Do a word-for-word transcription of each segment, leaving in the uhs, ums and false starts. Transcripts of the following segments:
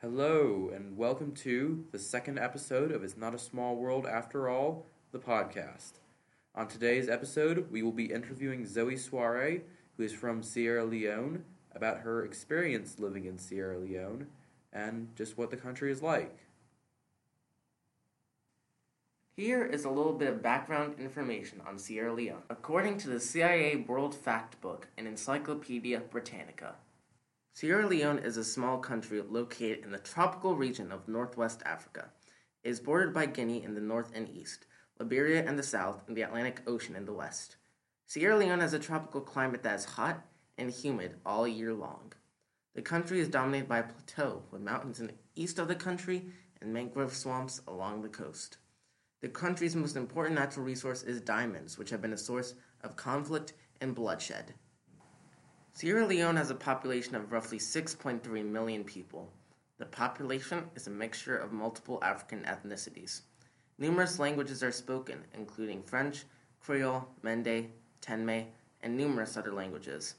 Hello, and welcome to the second episode of It's Not A Small World After All, the podcast. On today's episode, we will be interviewing Zoe Suarez, who is from Sierra Leone, about her experience living in Sierra Leone, and just what the country is like. Here is a little bit of background information on Sierra Leone, according to the C I A World Factbook and Encyclopedia Britannica. Sierra Leone is a small country located in the tropical region of northwest Africa. It is bordered by Guinea in the north and east, Liberia in the south, and the Atlantic Ocean in the west. Sierra Leone has a tropical climate that is hot and humid all year long. The country is dominated by a plateau with mountains in the east of the country and mangrove swamps along the coast. The country's most important natural resource is diamonds, which have been a source of conflict and bloodshed. Sierra Leone has a population of roughly six point three million people. The population is a mixture of multiple African ethnicities. Numerous languages are spoken, including French, Creole, Mende, Tenme, and numerous other languages.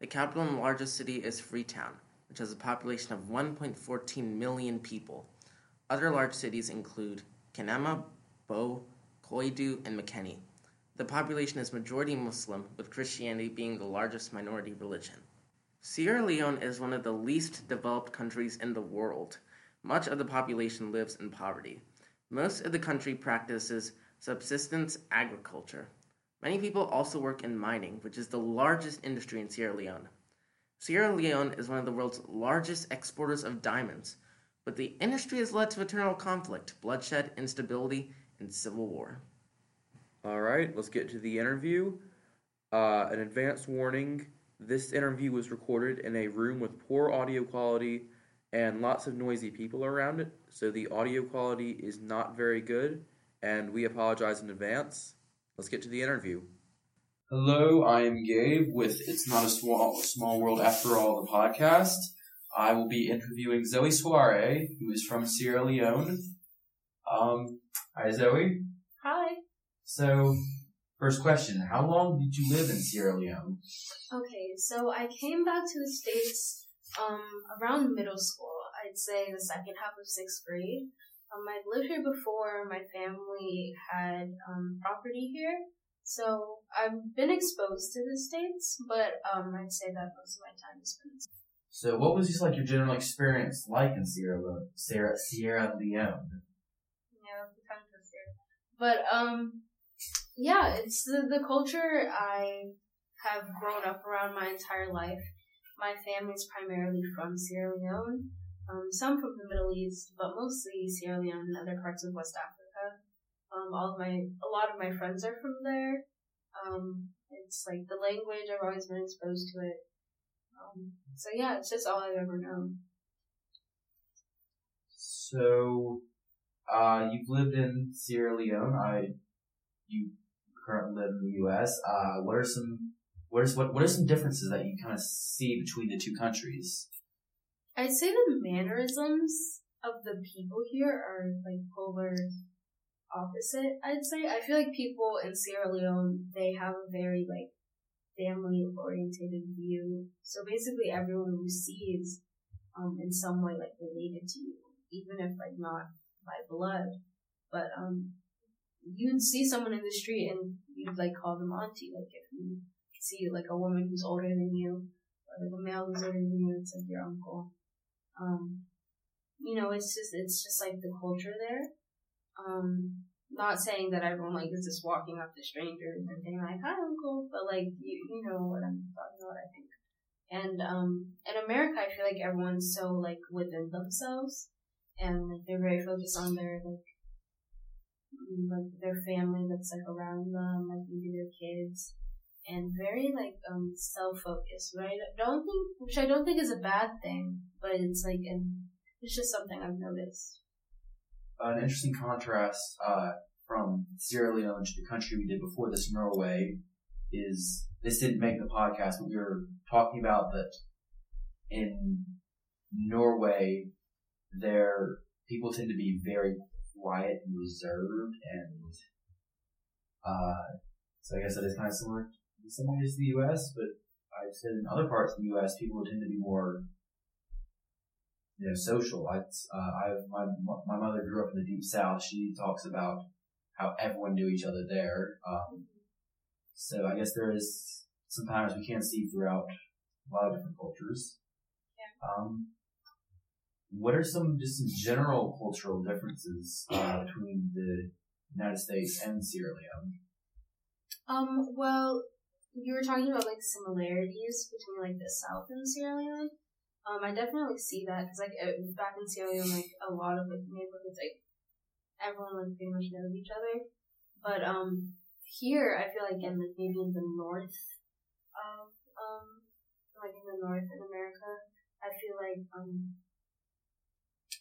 The capital and largest city is Freetown, which has a population of one point one four million people. Other large cities include Kenema, Bo, Koidu, and Makeni. The population is majority Muslim, with Christianity being the largest minority religion. Sierra Leone is one of the least developed countries in the world. Much of the population lives in poverty. Most of the country practices subsistence agriculture. Many people also work in mining, which is the largest industry in Sierra Leone. Sierra Leone is one of the world's largest exporters of diamonds, but the industry has led to eternal conflict, bloodshed, instability, and civil war. All right, let's get to the interview. Uh, an advance warning, this interview was recorded in a room with poor audio quality and lots of noisy people around it, so the audio quality is not very good, and we apologize in advance. Let's get to the interview. Hello, I am Gabe with It's Not a Small, Small World After All, the podcast. I will be interviewing Zoe Suarez, who is from Sierra Leone. Um, hi, Zoe. Hi. So, first question, how long did you live in Sierra Leone? Okay, so I came back to the States um, around middle school, I'd say the second half of sixth grade. Um, I'd lived here before, my family had um, property here, so I've been exposed to the States, but um, I'd say that most of my time is spent. So what was just like your general experience like in Sierra Leone? Sierra, Sierra Leone? Yeah, the time goes here. But, um... yeah, it's the, the culture I have grown up around my entire life. My family's primarily from Sierra Leone, um, some from the Middle East, but mostly Sierra Leone and other parts of West Africa. Um, all of my, a lot of my friends are from there. Um, it's like the language, I've always been exposed to it. Um, so yeah, it's just all I've ever known. So, uh, you've lived in Sierra Leone. I... You currently live in the U S Uh, what are some what is what what are some differences that you kind of see between the two countries? I'd say the mannerisms of the people here are like polar opposite. I'd say I feel like people in Sierra Leone, they have a very like family oriented view. So basically, everyone you see is um, in some way like related to you, even if like not by blood, but um. You'd see someone in the street and you'd like call them auntie. Like if you see like a woman who's older than you, or like a male who's older than you, it's like your uncle. Um, you know, it's just it's just like the culture there. Um, not saying that everyone like is just walking up to strangers and being like hi uncle, but like you you know what I'm talking about, I think. And um, in America, I feel like everyone's so like within themselves, and like they're very focused on their like. like their family that's like around them, like maybe their kids, and very like um self-focused, right? I don't think, which I don't think is a bad thing, but it's like an, it's just something I've noticed. An interesting contrast uh from Sierra Leone to the country we did before this, Norway, is this didn't make the podcast, but we were talking about that in Norway, their people tend to be very quiet and reserved, and uh, so I guess that is kind of similar in some ways to the U S, but I've said in other parts of the U S people tend to be more you know, social. I, uh, I, my, my mother grew up in the Deep South. She talks about how everyone knew each other there. Um, so I guess there is sometimes we can't see throughout a lot of different cultures. Yeah. Um, what are some just some general cultural differences uh, between the United States and Sierra Leone? Um, well, you were talking about, like, similarities between, like, the South and Sierra Leone. Um, I definitely see that, because, like, it, back in Sierra Leone, like, a lot of, like, neighborhoods, like, everyone, like, pretty much knows each other. But, um, here, I feel like, in, like, maybe in the north of, um, like, in the north in America, I feel like, um,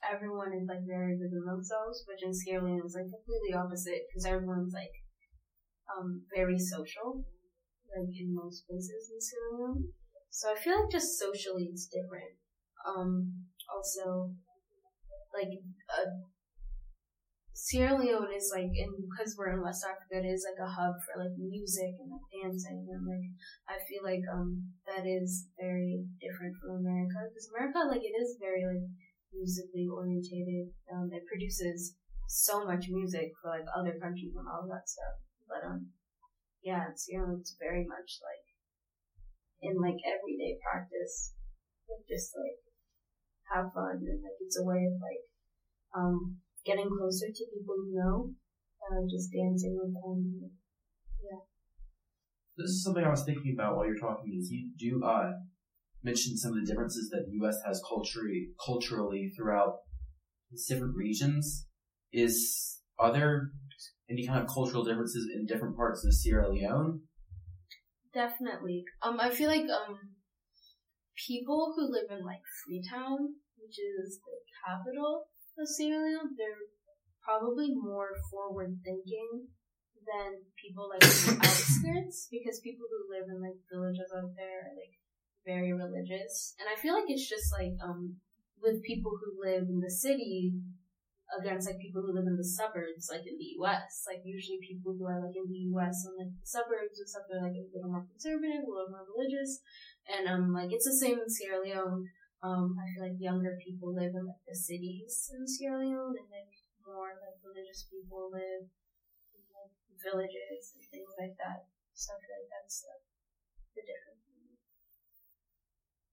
everyone is, like, very within themselves, which in Sierra Leone is, like, completely opposite, because everyone's, like, um, very social, like, in most places in Sierra Leone. So I feel like just socially it's different. Um, also, like, uh, Sierra Leone is, like, and because we're in West Africa, it is, like, a hub for, like, music and, like, dancing, and, like, I feel like, um, that is very different from America, because America, like, it is very, like, musically orientated. Um, it produces so much music for, like, other countries and all that stuff. But, um, yeah, Sierra Leone's very much, like, in, like, everyday practice, like, just, like, have fun, and, like, it's a way of, like, um, getting closer to people you know, uh, just dancing with them, yeah. This is something I was thinking about while you're talking, is you do, uh, mention some of the differences that the U S has culturally, culturally throughout these different regions. Is, are there any kind of cultural differences in different parts of Sierra Leone? Definitely. Um, I feel like, um, people who live in, like, Freetown, which is the capital of Sierra Leone, they're probably more forward-thinking than people, like, in the outskirts, because people who live in, like, villages out there are, like, very religious. And I feel like it's just, like, um, with people who live in the city against, like, people who live in the suburbs, like, in the U S. Like, usually people who are, like, in the U S and, like, the suburbs and stuff, they're, like, a little more conservative, a little more religious, and, um, like, it's the same in Sierra Leone. Um, I feel like younger people live in, like, the cities in Sierra Leone, and, like, more, like, religious people live in, like, villages and things like that. So I feel like that's, like, the difference.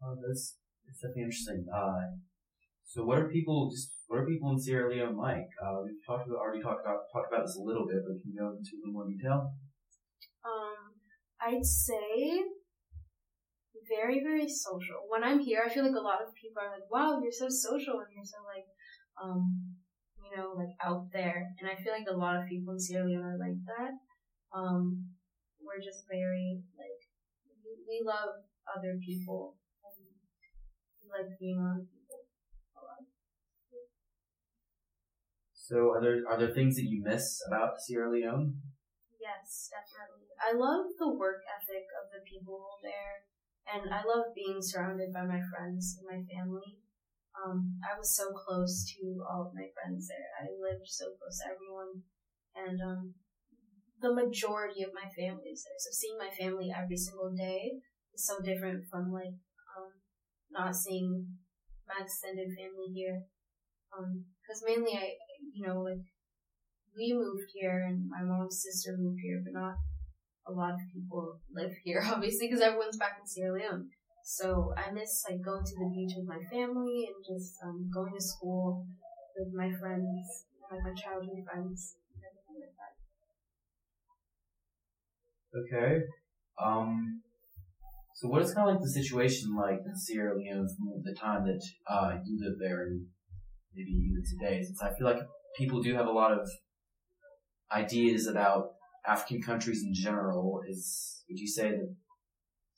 Oh, that's, that's definitely interesting. Uh, So what are people just what are people in Sierra Leone like? Uh, we've talked about already talked about talked about this a little bit, but can you go into a little more detail? Um, I'd say very, very social. When I'm here, I feel like a lot of people are like, "Wow, you're so social and you're so like, um, you know, like out there." And I feel like a lot of people in Sierra Leone are like that. Um, we're just very like we love other people and we like being on. So are there are there things that you miss about Sierra Leone? Yes, definitely. I love the work ethic of the people there, and I love being surrounded by my friends and my family. Um, I was so close to all of my friends there. I lived so close to everyone, and um, the majority of my family is there. So seeing my family every single day is so different from like um, not seeing my extended family here. Um, because mainly I. You know, like, we moved here, and my mom's sister moved here, but not a lot of people live here, obviously, because everyone's back in Sierra Leone. So I miss, like, going to the beach with my family and just um, going to school with my friends, like, my childhood friends, and everything like that. Okay. Um, so what is kind of, like, the situation like in Sierra Leone from the time that uh, you lived there and maybe even today? Since I feel like people do have a lot of ideas about African countries in general. Is would you say that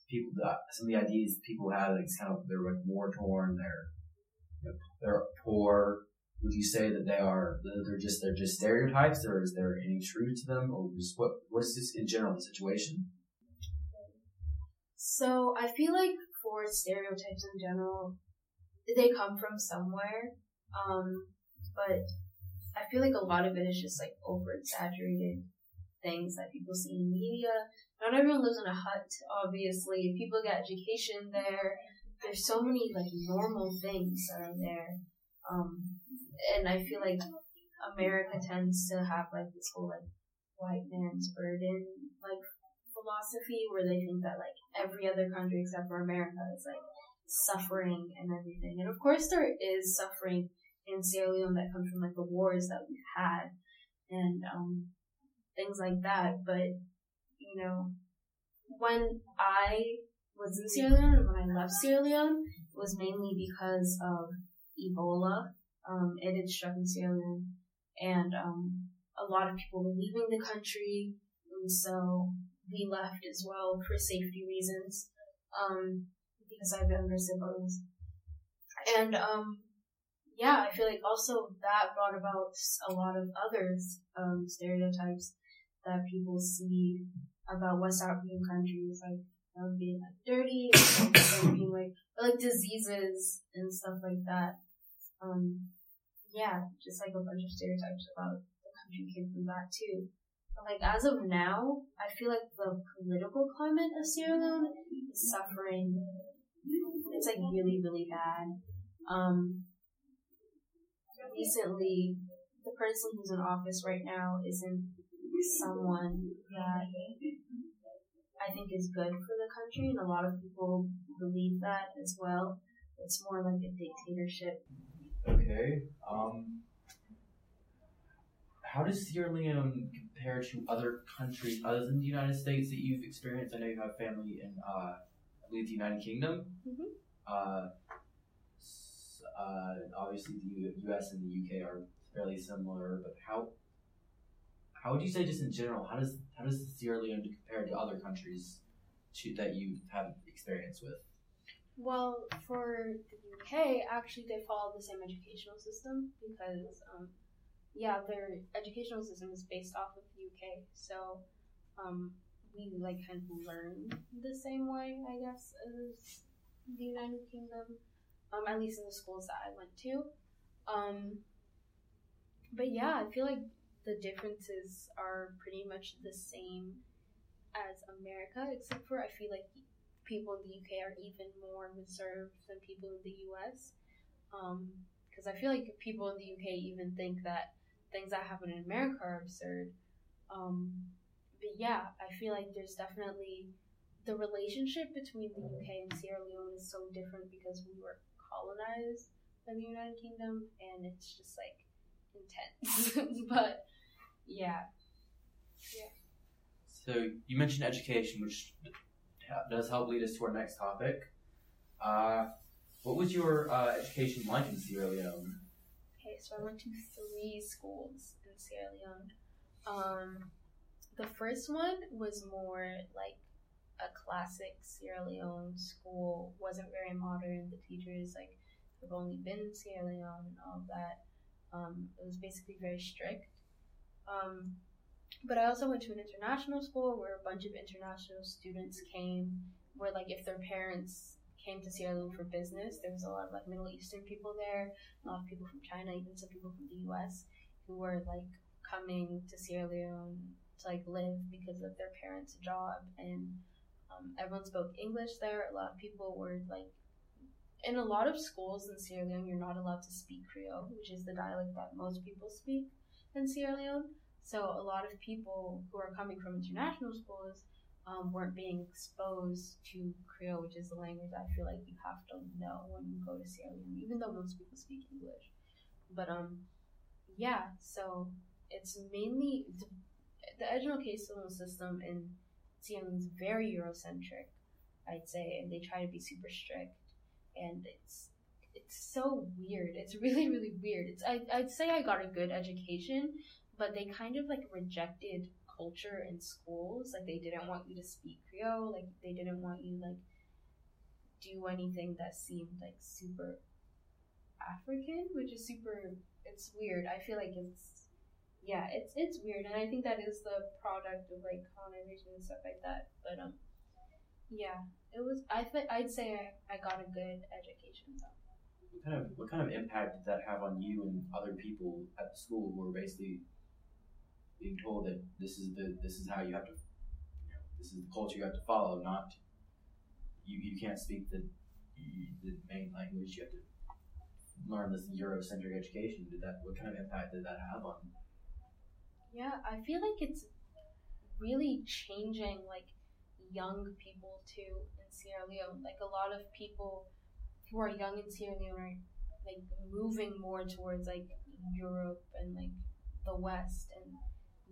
people that some of the ideas people have, like, kind of they're like war torn, they're they're poor? Would you say that they are they're just they're just stereotypes, or is there any truth to them, or just what what's this in general the situation? So I feel like for stereotypes in general, they come from somewhere, um, but. I feel like a lot of it is just, like, over-exaggerated things that people see in media. Not everyone lives in a hut, obviously. People get education there. there's so many like normal things that are there, um, and I feel like America tends to have like this whole like white man's burden like philosophy where they think that like every other country except for America is like suffering and everything, and of course there is suffering in Sierra Leone that comes from like the wars that we've had and um things like that, but you know, when I was in Sierra Leone and when I left Sierra Leone, it was mainly because of Ebola. Um, it had struck in Sierra Leone, and um, a lot of people were leaving the country, and so we left as well for safety reasons, um, because I have younger siblings. And um, yeah, I feel like also that brought about a lot of other um, stereotypes that people see about West African countries, like um, being like dirty, and like, being like or, like diseases and stuff like that. Um, yeah, just like a bunch of stereotypes about the country came from that too. But like as of now, I feel like the political climate of Sierra Leone is suffering. It's like really, really bad. Um, recently, the person who's in office right now isn't someone that I think is good for the country, and a lot of people believe that as well. It's more like a dictatorship. Okay. Um, how does Sierra Leone compare to other countries other than the United States that you've experienced? I know you have family in, uh, I believe, the United Kingdom. Mm-hmm. Uh, uh, obviously, the U S and the U K are fairly similar, but how how would you say, just in general, how does how does Sierra Leone compare to other countries to, that you have experience with? Well, for the U K, actually, they follow the same educational system because, um, yeah, their educational system is based off of the U K. So um, we, like, kind of learn the same way, I guess, as the United Kingdom, um, at least in the schools that I went to. Um, but, yeah, I feel like the differences are pretty much the same as America, except for I feel like people in the U K are even more reserved than people in the U S because um, I feel like people in the U K even think that things that happen in America are absurd. Um, but yeah, I feel like there's definitely the relationship between the U K and Sierra Leone is so different because we were colonized by the United Kingdom, and it's just like intense. But yeah, yeah. So you mentioned education, which does help lead us to our next topic. Uh, what was your uh, education like in Sierra Leone? Okay, so I went to three schools in Sierra Leone. Um, the first one was more like a classic Sierra Leone school. Wasn't very modern. The teachers like have only been in Sierra Leone and all of that. Um, it was basically very strict. Um, But I also went to an international school where a bunch of international students came, where, like, if their parents came to Sierra Leone for business, there was a lot of, like, Middle Eastern people there, a lot of people from China, even some people from the U S who were, like, coming to Sierra Leone to, like, live because of their parents' job. And um, everyone spoke English there. A lot of people were, like, in a lot of schools in Sierra Leone, you're not allowed to speak Creole, which is the dialect that most people speak in Sierra Leone. So a lot of people who are coming from international schools um, weren't being exposed to Creole, which is the language I feel like you have to know when you go to Sierra Leone, even though most people speak English. But um, yeah, so it's mainly the, the educational system in Sierra Leone is very Eurocentric, I'd say, and they try to be super strict, and it's it's so weird. It's really, really weird. It's I I'd say I got a good education, but they kind of, like, rejected culture in schools. Like, they didn't want you to speak Creole. Like, they didn't want you, like, do anything that seemed, like, super African, which is super, it's weird. I feel like it's, yeah, it's it's weird. And I think that is the product of, like, colonization and stuff like that. But, um, yeah, it was, I th- I'd say I, I got a good education, though. What kind of, what kind of impact did that have on you and other people at the school who were basically being told that this is the this is how you have to, you know, this is the culture you have to follow, not you, you can't speak the the main language, you have to learn this Eurocentric education. Did that, what kind of impact did that have on you? Yeah, I feel like it's really changing, like, young people, too, in Sierra Leone. Like, a lot of people who are young in Sierra Leone are, like, moving more towards, like, Europe and, like, the West, and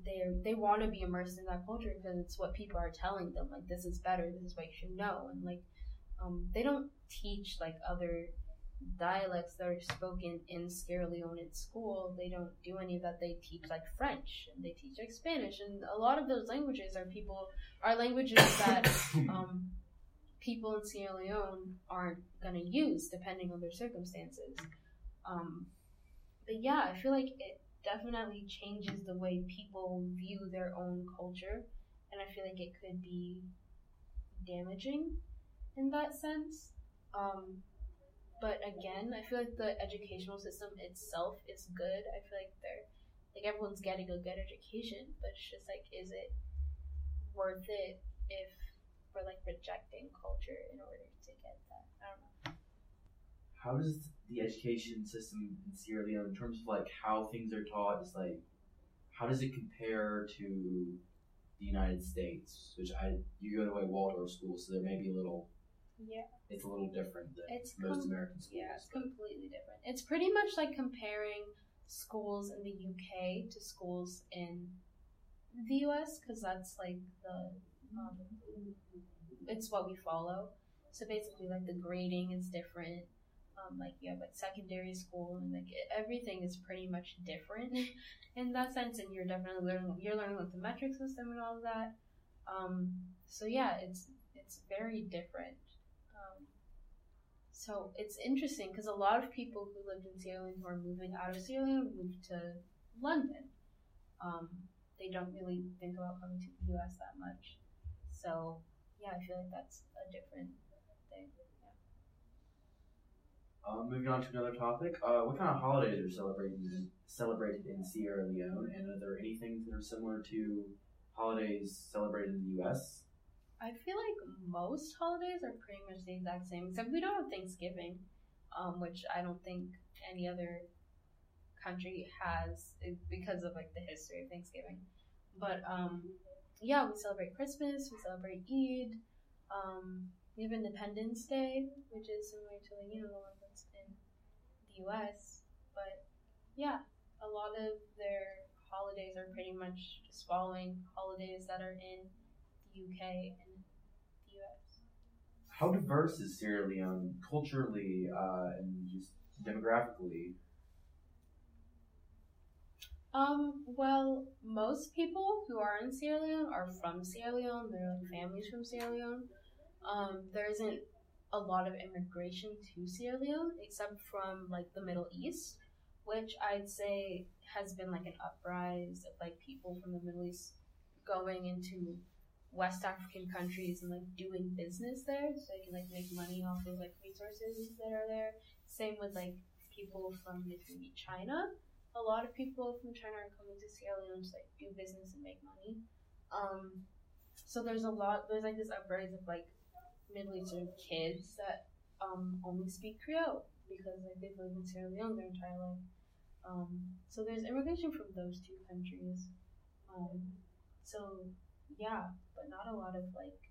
they're, they want to be immersed in that culture because it's what people are telling them, like, this is better, this is what you should know, and, like, um, they don't teach, like, other dialects that are spoken in Sierra Leone at school. They don't do any of that. They teach like French and they teach like Spanish, and a lot of those languages are people are languages that um, people in Sierra Leone aren't gonna use depending on their circumstances. Um, but yeah, I feel like it definitely changes the way people view their own culture, and I feel like it could be damaging in that sense. Um, But again, I feel like the educational system itself is good. I feel like they're, like, everyone's getting a good education, but it's just like, is it worth it if we're like rejecting culture in order to get that? I don't know. How does the education system in Sierra Leone, in terms of like how things are taught, is like, how does it compare to the United States, which I you go to a Waldorf school, so there may be a little. Yeah. It's a little different than it's most com- American schools. Yeah, it's completely different. It's pretty much like comparing schools in the U K to schools in the U S, because that's like the, um, it's what we follow. So basically, like, the grading is different. Um, like, you have like secondary school, and like everything is pretty much different in that sense. And you're definitely learning, you're learning like the metric system and all of that. Um, so yeah, it's it's very different. So it's interesting because a lot of people who lived in Sierra Leone who are moving out of Sierra Leone moved to London. Um, they don't really think about coming to the U S that much. So yeah, I feel like that's a different thing. Yeah. Um, moving on to another topic, uh, what kind of holidays are celebrated in, celebrated in Sierra Leone, and are there any things that are similar to holidays celebrated in the U S? I feel like most holidays are pretty much the exact same, except we don't have Thanksgiving, um, which I don't think any other country has because of, like, the history of Thanksgiving. But, um, yeah, we celebrate Christmas, we celebrate Eid, um, we have Independence Day, which is similar to, like, you know, the one that's in the U S. But, yeah, a lot of their holidays are pretty much just following holidays that are in the U K and U S. How diverse is Sierra Leone culturally uh, and just demographically? Um, well, most people who are in Sierra Leone are from Sierra Leone. They're like families from Sierra Leone. Um, there isn't a lot of immigration to Sierra Leone except from like the Middle East, which I'd say has been like an uprise of like people from the Middle East going into West African countries and like doing business there, so they can like make money off of like resources that are there. Same with like people from maybe China. A lot of people from China are coming to Sierra Leone to like do business and make money. Um, so there's a lot. There's like this uprise of like Middle Eastern kids that um only speak Creole because like they've lived in Sierra Leone their entire life. Um, so there's immigration from those two countries. Um, so. Yeah, but not a lot of like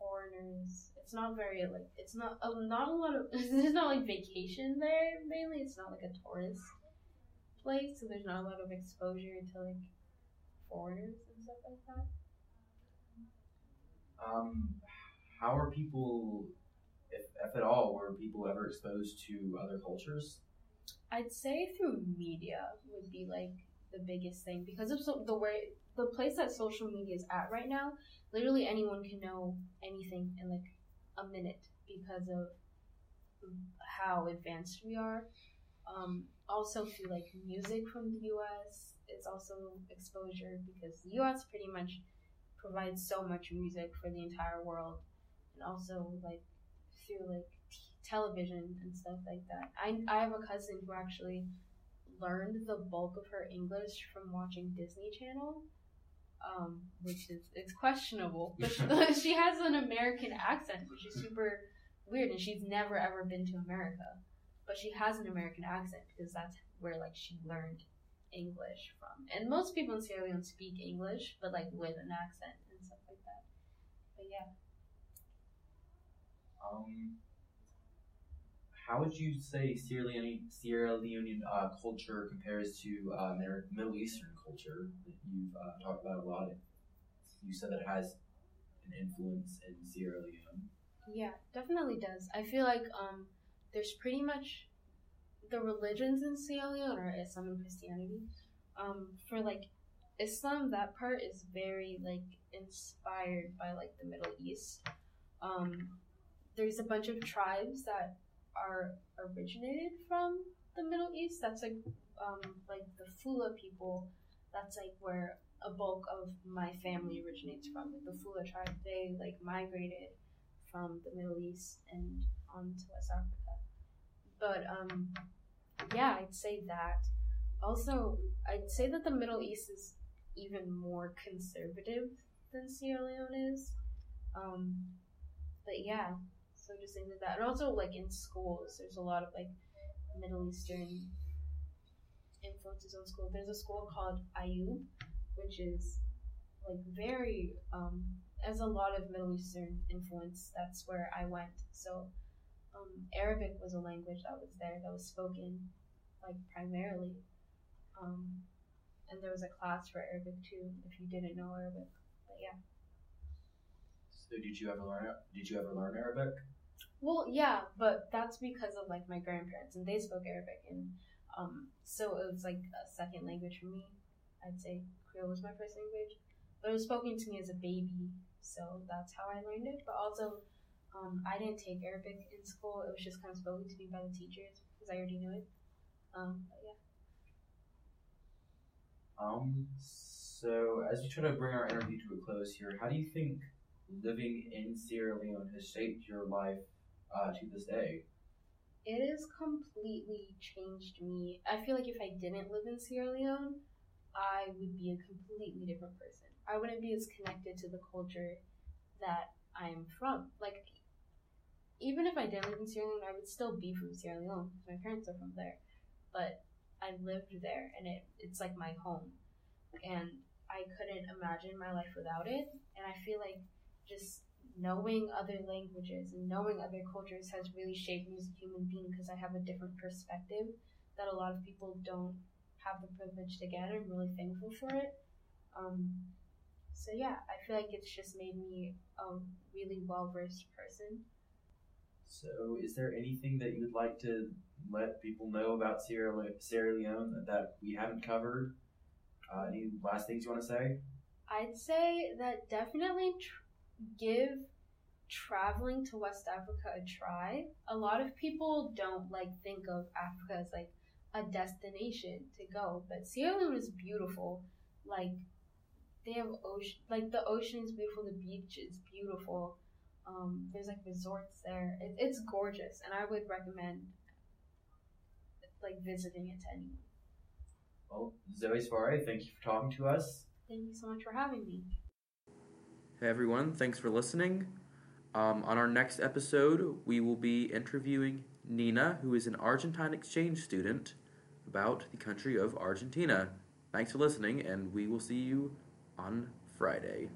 foreigners. It's not very like it's not uh, not a lot of there's not like vacation there mainly. It's not like a tourist place, so there's not a lot of exposure to like foreigners and stuff like that. Um, how are people, if if at all, were people ever exposed to other cultures? I'd say through media would be like the biggest thing because of so, the way. The place that social media is at right now, literally anyone can know anything in like a minute because of how advanced we are. Um, also through like music from the U S, it's also exposure because the U S pretty much provides so much music for the entire world, and also like through like t- television and stuff like that. I I have a cousin who actually learned the bulk of her English from watching Disney Channel. Um, which is, it's questionable, but she has an American accent, which is super weird, and she's never ever been to America, but she has an American accent because that's where like she learned English from. And most people in Sierra Leone speak English, but like with an accent and stuff like that. But yeah. Um, how would you say Sierra Leone Sierra Leonean uh, culture compares to uh, Mer- Middle Eastern culture that you've uh, talked about a lot? You said that it has an influence in Sierra Leone. Yeah, definitely does. I feel like um, there's pretty much the religions in Sierra Leone are Islam and Christianity. Um, for like Islam, that part is very like inspired by like the Middle East. Um, there's a bunch of tribes that are originated from the Middle East. That's like um, like the Fula people. That's like where a bulk of my family originates from. Like the Fula tribe, they like migrated from the Middle East and on to West Africa. But um, yeah, I'd say that. Also, I'd say that the Middle East is even more conservative than Sierra Leone is. Um, but yeah, so just things like that. And also, like in schools, there's a lot of like Middle Eastern influences on school. There's a school called Ayu, which is like very, um, has a lot of Middle Eastern influence. That's where I went. So um, Arabic was a language that was there, that was spoken like primarily. Um, and there was a class for Arabic too, if you didn't know Arabic, but yeah. So did you ever learn, did you ever learn Arabic? Well, yeah, but that's because of like my grandparents, and they spoke Arabic, and um, so it was like a second language for me. I'd say Creole was my first language, but it was spoken to me as a baby, so that's how I learned it. But also, um, I didn't take Arabic in school. It was just kind of spoken to me by the teachers because I already knew it. Um, but yeah. Um, so as we try to bring our interview to a close here, how do you think living in Sierra Leone has shaped your life uh, to this day? It has completely changed me. I feel like if I didn't live in Sierra Leone, I would be a completely different person. I wouldn't be as connected to the culture that I'm from. Like, even if I didn't live in Sierra Leone, I would still be from Sierra Leone because my parents are from there. But I lived there, and it, it's like my home. And I couldn't imagine my life without it. And I feel like just knowing other languages and knowing other cultures has really shaped me as a human being because I have a different perspective that a lot of people don't have the privilege to get. I'm really thankful for it. Um, so yeah, I feel like it's just made me a really well-versed person. So is there anything that you would like to let people know about Sierra Le- Sierra Leone that, that we haven't covered? Uh, any last things you want to say? I'd say that definitely tr- give traveling to West Africa a try. A lot of people don't like think of Africa as like a destination to go, but Sierra Leone is beautiful. Like they have ocean, like the ocean is beautiful, the beach is beautiful. Um, there's like resorts there. It, it's gorgeous, and I would recommend like visiting it to anyone. Well, Zoe Suarez, thank you for talking to us. Thank you so much for having me. Hey everyone, thanks for listening. Um, on our next episode, we will be interviewing Nina, who is an Argentine exchange student, about the country of Argentina. Thanks for listening, and we will see you on Friday.